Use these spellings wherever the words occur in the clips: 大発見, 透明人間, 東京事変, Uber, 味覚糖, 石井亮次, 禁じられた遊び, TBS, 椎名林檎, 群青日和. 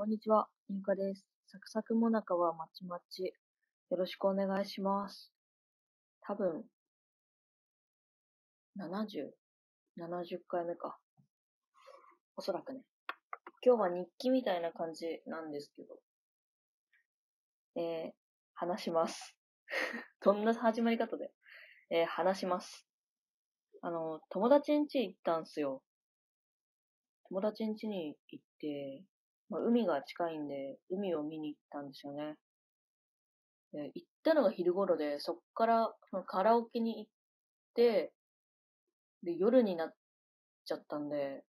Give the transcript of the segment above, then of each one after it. こんにちは、ゆうかです。サクサクもなかはまちまち。よろしくお願いします。多分、70回目か。おそらくね。今日は日記みたいな感じなんですけど。話します。どんな始まり方で。話します。友達ん家行ったんすよ。友達ん家に行って、まあ、海が近いんで、海を見に行ったんですよね。行ったのが昼頃で、そっからカラオケに行って、で、夜になっちゃったんで、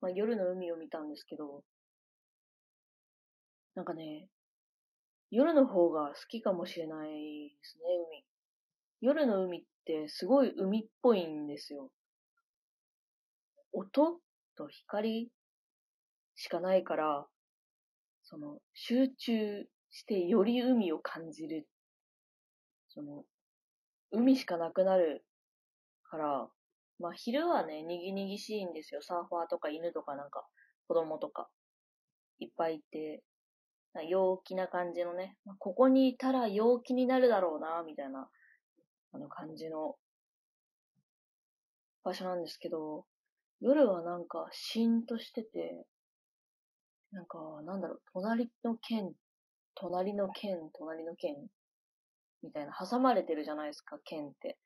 まあ、夜の海を見たんですけど、なんかね、夜の方が好きかもしれないですね、海。夜の海ってすごい海っぽいんですよ。音と光しかないから、集中してより海を感じる。海しかなくなるから、まあ昼はね、にぎにぎしいんですよ。サーファーとか犬とかなんか、子供とか、いっぱいいて、陽気な感じのね、ここにいたら陽気になるだろうな、みたいな、感じの場所なんですけど、夜はなんか、しんとしてて、なんか、なんだろう、隣の県、みたいな、挟まれてるじゃないですか、県って。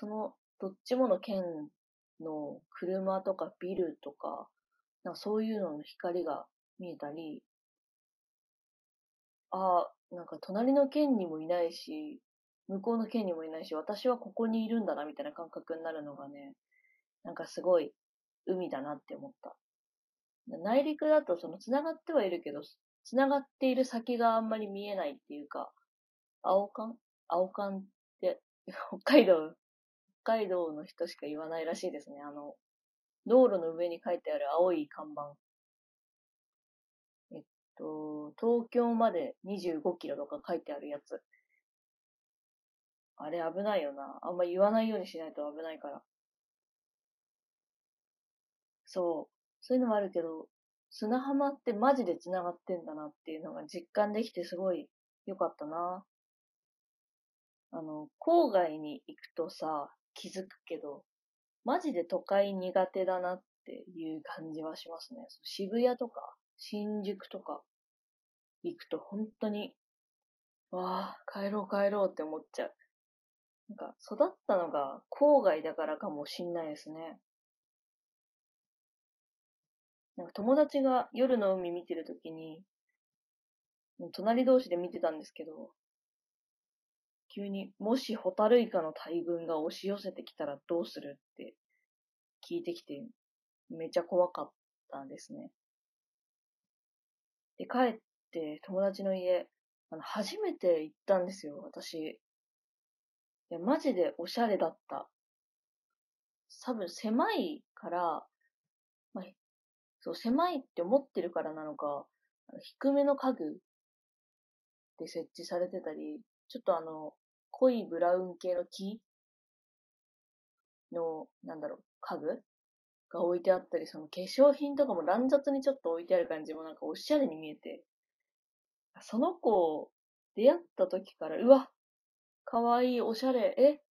どっちもの県の車とかビルとか、なんかそういうのの光が見えたり、なんか隣の県にもいないし、向こうの県にもいないし、私はここにいるんだな、みたいな感覚になるのがね、なんかすごい海だなって思った。内陸だと繋がってはいるけど、繋がっている先があんまり見えないっていうか、青缶って、北海道の人しか言わないらしいですね。道路の上に書いてある青い看板。東京まで25キロとか書いてあるやつ。あれ危ないよな。あんま言わないようにしないと危ないから。そう。そういうのもあるけど、砂浜ってマジで繋がってんだなっていうのが実感できてすごい良かったな。郊外に行くとさ、気づくけど、マジで都会苦手だなっていう感じはしますね。渋谷とか、新宿とか、行くと本当に、わあ、帰ろうって思っちゃう。なんか、育ったのが郊外だからかもしんないですね。なんか友達が夜の海見てるときに、隣同士で見てたんですけど、急に、もしホタルイカの大群が押し寄せてきたらどうするって聞いてきて、めちゃ怖かったんですね。で、帰って友達の家、初めて行ったんですよ、私。いや、マジでおしゃれだった。多分狭いから、まあ、そう、狭いって思ってるからなのか、低めの家具で設置されてたり、ちょっと濃いブラウン系の木の、家具が置いてあったり、化粧品とかも乱雑にちょっと置いてある感じもなんかおしゃれに見えて、その子、出会った時から、うわ、かわいい、おしゃれ、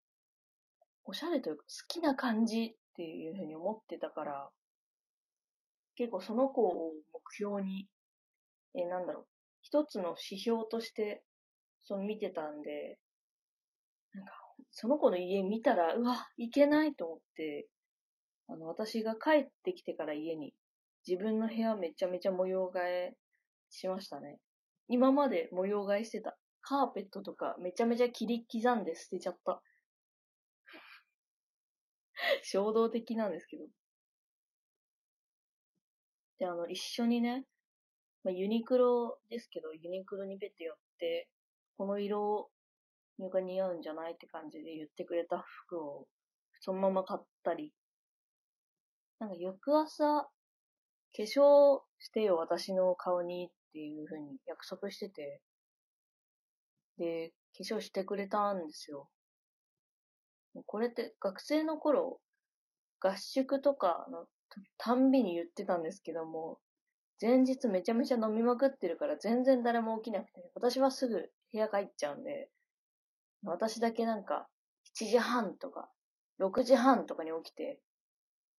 おしゃれというか、好きな感じっていうふうに思ってたから、結構その子を目標に、一つの指標として、見てたんで、なんか、その子の家見たら、うわ、いけないと思って、私が帰ってきてから家に、自分の部屋めちゃめちゃ模様替えしましたね。今まで模様替えしてた。カーペットとかめちゃめちゃ切り刻んで捨てちゃった。衝動的なんですけど。で、一緒にね、まあ、ユニクロですけど、ユニクロにベッド寄って、この色が似合うんじゃないって感じで言ってくれた服をそのまま買ったり。なんか翌朝、化粧してよ私の顔にっていう風に約束してて。で、化粧してくれたんですよ。これって学生の頃、合宿とかのたんびに言ってたんですけども、前日めちゃめちゃ飲みまくってるから全然誰も起きなくて、私はすぐ部屋帰っちゃうんで、私だけなんか7時半とか6時半とかに起きて、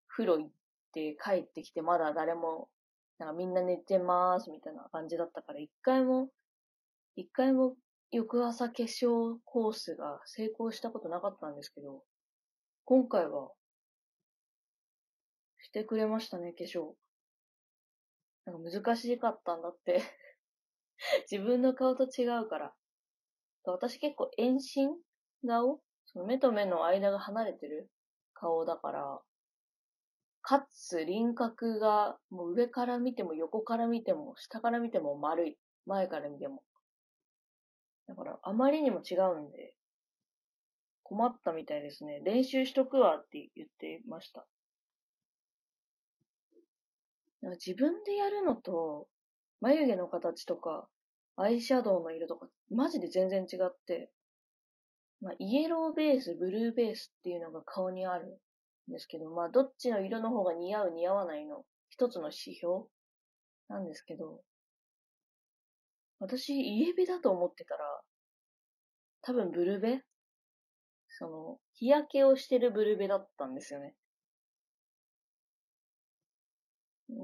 風呂行って帰ってきてまだ誰も、なんかみんな寝てまーすみたいな感じだったから、一回も翌朝化粧コースが成功したことなかったんですけど、今回はしてくれましたね、化粧。なんか難しかったんだって。自分の顔と違うから。私結構遠心顔？その目と目の間が離れてる顔だから、かつ輪郭がもう上から見ても横から見ても下から見ても丸い。前から見ても。だからあまりにも違うんで、困ったみたいですね。練習しとくわって言ってました。自分でやるのと、眉毛の形とか、アイシャドウの色とか、マジで全然違って、まあ、イエローベース、ブルーベースっていうのが顔にあるんですけど、まあ、どっちの色の方が似合う似合わないの一つの指標なんですけど、私、イエベだと思ってたら、多分ブルベ？日焼けをしてるブルベだったんですよね。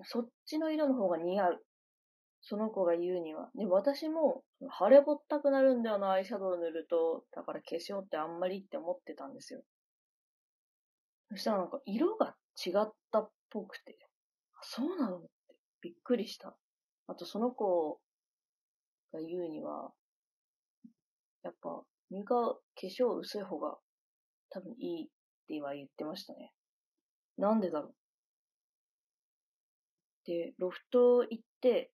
そっちの色の方が似合う。その子が言うには。でも私も、腫れぼったくなるんだよな、アイシャドウ塗ると。だから化粧ってあんまりって思ってたんですよ。そしたらなんか色が違ったっぽくて。あ、そうなのってびっくりした。あとその子が言うには、やっぱ、乳が化粧薄い方が多分いいって今言ってましたね。なんでだろう。で、ロフト行って、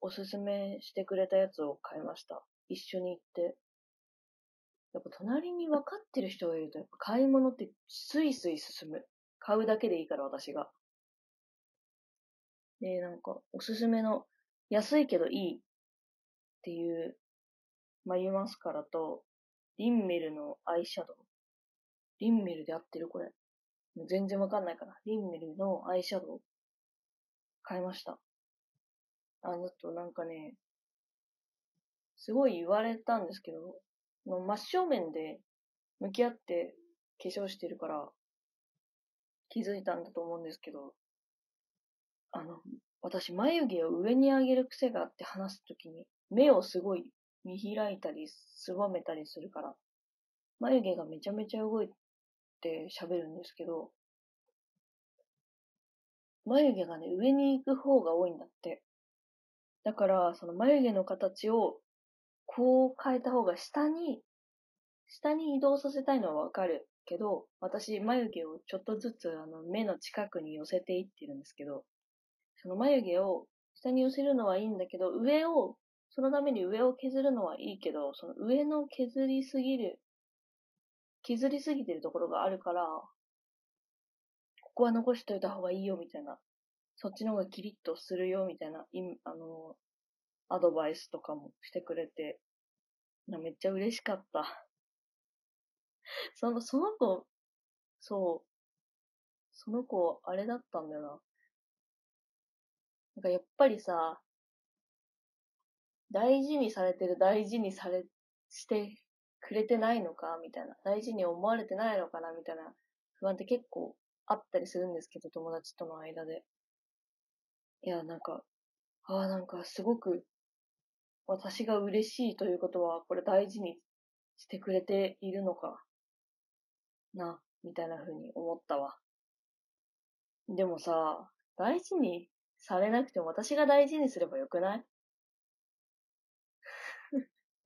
おすすめしてくれたやつを買いました。一緒に行って。やっぱ隣に分かってる人がいると、やっぱ買い物ってスイスイ進む。買うだけでいいから、私が。で、なんか、おすすめの、安いけどいいっていう、眉マスカラと、リンメルのアイシャドウ。リンメルで合ってる？これ。全然わかんないから。リンメルのアイシャドウ。買いました。あとなんかね、すごい言われたんですけど、真正面で向き合って化粧してるから気づいたんだと思うんですけど、私眉毛を上に上げる癖があって話すときに目をすごい見開いたりすぼめたりするから、眉毛がめちゃめちゃ動いて喋るんですけど、眉毛がね、上に行く方が多いんだって。だから、その眉毛の形を、こう変えた方が下に移動させたいのはわかるけど、私、眉毛をちょっとずつ、目の近くに寄せていってるんですけど、その眉毛を下に寄せるのはいいんだけど、そのために上を削るのはいいけど、その上の削りすぎてるところがあるから、ここは残しといた方がいいよみたいな、そっちの方がキリッとするよみたいな、アドバイスとかもしてくれて、めっちゃ嬉しかった。その子、あれだったんだよな。なんかやっぱりさ、大事にしてくれてないのかみたいな、大事に思われてないのかなみたいな不安って結構、あったりするんですけど、友達との間で。いや、なんか、なんかすごく、私が嬉しいということは、これ大事にしてくれているのかな、みたいな風に思ったわ。でもさ、大事にされなくても私が大事にすればよくない？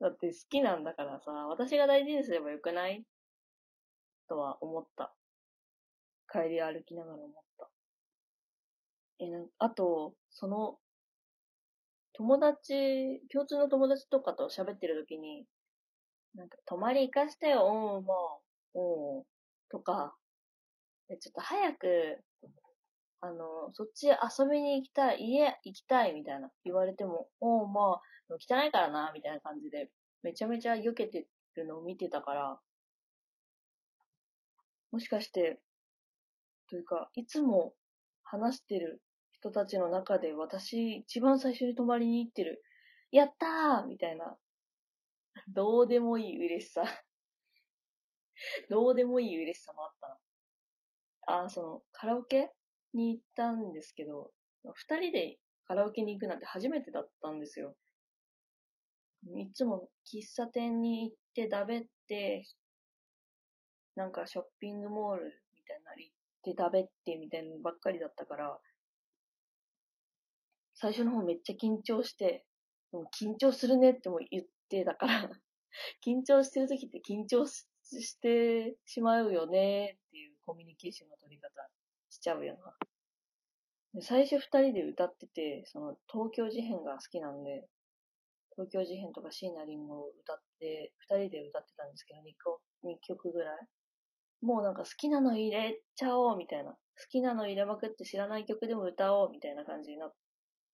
だって好きなんだからさ、私が大事にすればよくないとは思った。帰り歩きながら思った。あと、共通の友達とかと喋ってるときに、なんか、泊まり行かしてよ、とか、ちょっと早く、そっち遊びに行きたい、家行きたい、みたいな言われても、汚いからな、みたいな感じで、めちゃめちゃ避けてるのを見てたから、もしかして、というか、いつも話してる人たちの中で私一番最初に泊まりに行ってる。やったーみたいな。どうでもいい嬉しさ。どうでもいい嬉しさもあったな。カラオケに行ったんですけど、二人でカラオケに行くなんて初めてだったんですよ。いつも喫茶店に行ってだべって、なんかショッピングモールみたいなの行ってだべってみたいなのばっかりだったから、最初の方めっちゃ緊張して、もう緊張するねっても言ってだから、緊張してる時って緊張してしまうよねっていうコミュニケーションの取り方しちゃうよな。最初二人で歌ってて、東京事変が好きなんで、東京事変とか椎名林檎を歌って、二人で歌ってたんですけど、2曲ぐらい。もうなんか好きなの入れちゃおうみたいな。好きなの入れまくって知らない曲でも歌おうみたいな感じになっ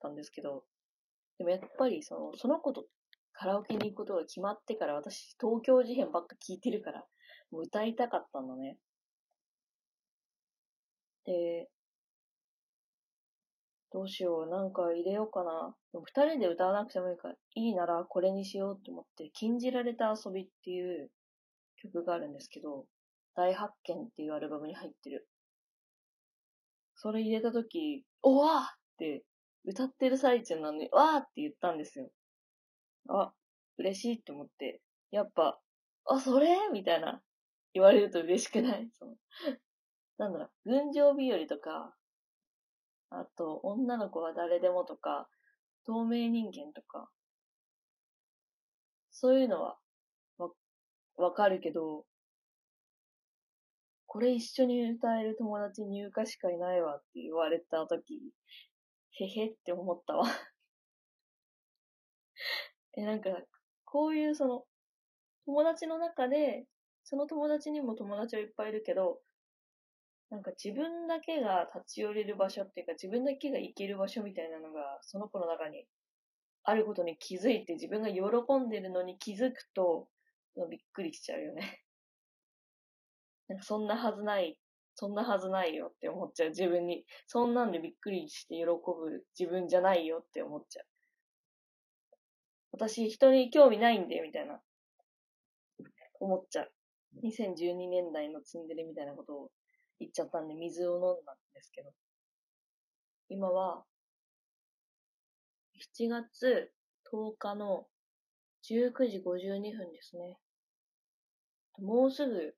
たんですけど、でもやっぱりその子とカラオケに行くことが決まってから私、東京事変ばっか聴いてるから、もう歌いたかったのね。で、どうしよう、なんか入れようかな。でも二人で歌わなくてもいいから、いいならこれにしようと思って、禁じられた遊びっていう曲があるんですけど、大発見っていうアルバムに入ってる。それ入れたとき、おわーって歌ってる最中なのに、わーって言ったんですよ。あ、嬉しいって思って、やっぱ、あ、それみたいな言われると嬉しくない？なんだろう、群青日和とか、あと、女の子は誰でもとか、透明人間とか、そういうのはわかるけど、これ一緒に歌える友達入荷しかいないわって言われたとき、へへって思ったわ。なんか、こういう友達の中で、その友達にも友達はいっぱいいるけど、なんか自分だけが立ち寄れる場所っていうか自分だけが行ける場所みたいなのがその子の中にあることに気づいて自分が喜んでるのに気づくとびっくりしちゃうよね。なんかそんなはずないよって思っちゃう自分に。そんなんでびっくりして喜ぶ自分じゃないよって思っちゃう。私人に興味ないんでみたいな思っちゃう。2012年代のツンデレみたいなことを言っちゃったんで水を飲んだんですけど、今は7月10日の19時52分ですね。もうすぐ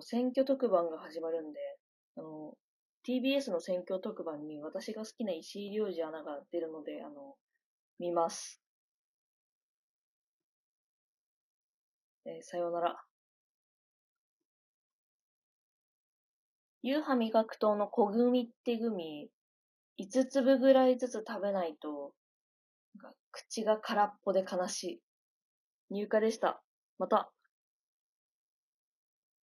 選挙特番が始まるんで、TBS の選挙特番に私が好きな石井亮次アナが出るので見ます。さようなら。夕飯味覚糖の小組ってグミ、5粒ぐらいずつ食べないと、なんか口が空っぽで悲しい。入荷でした。また。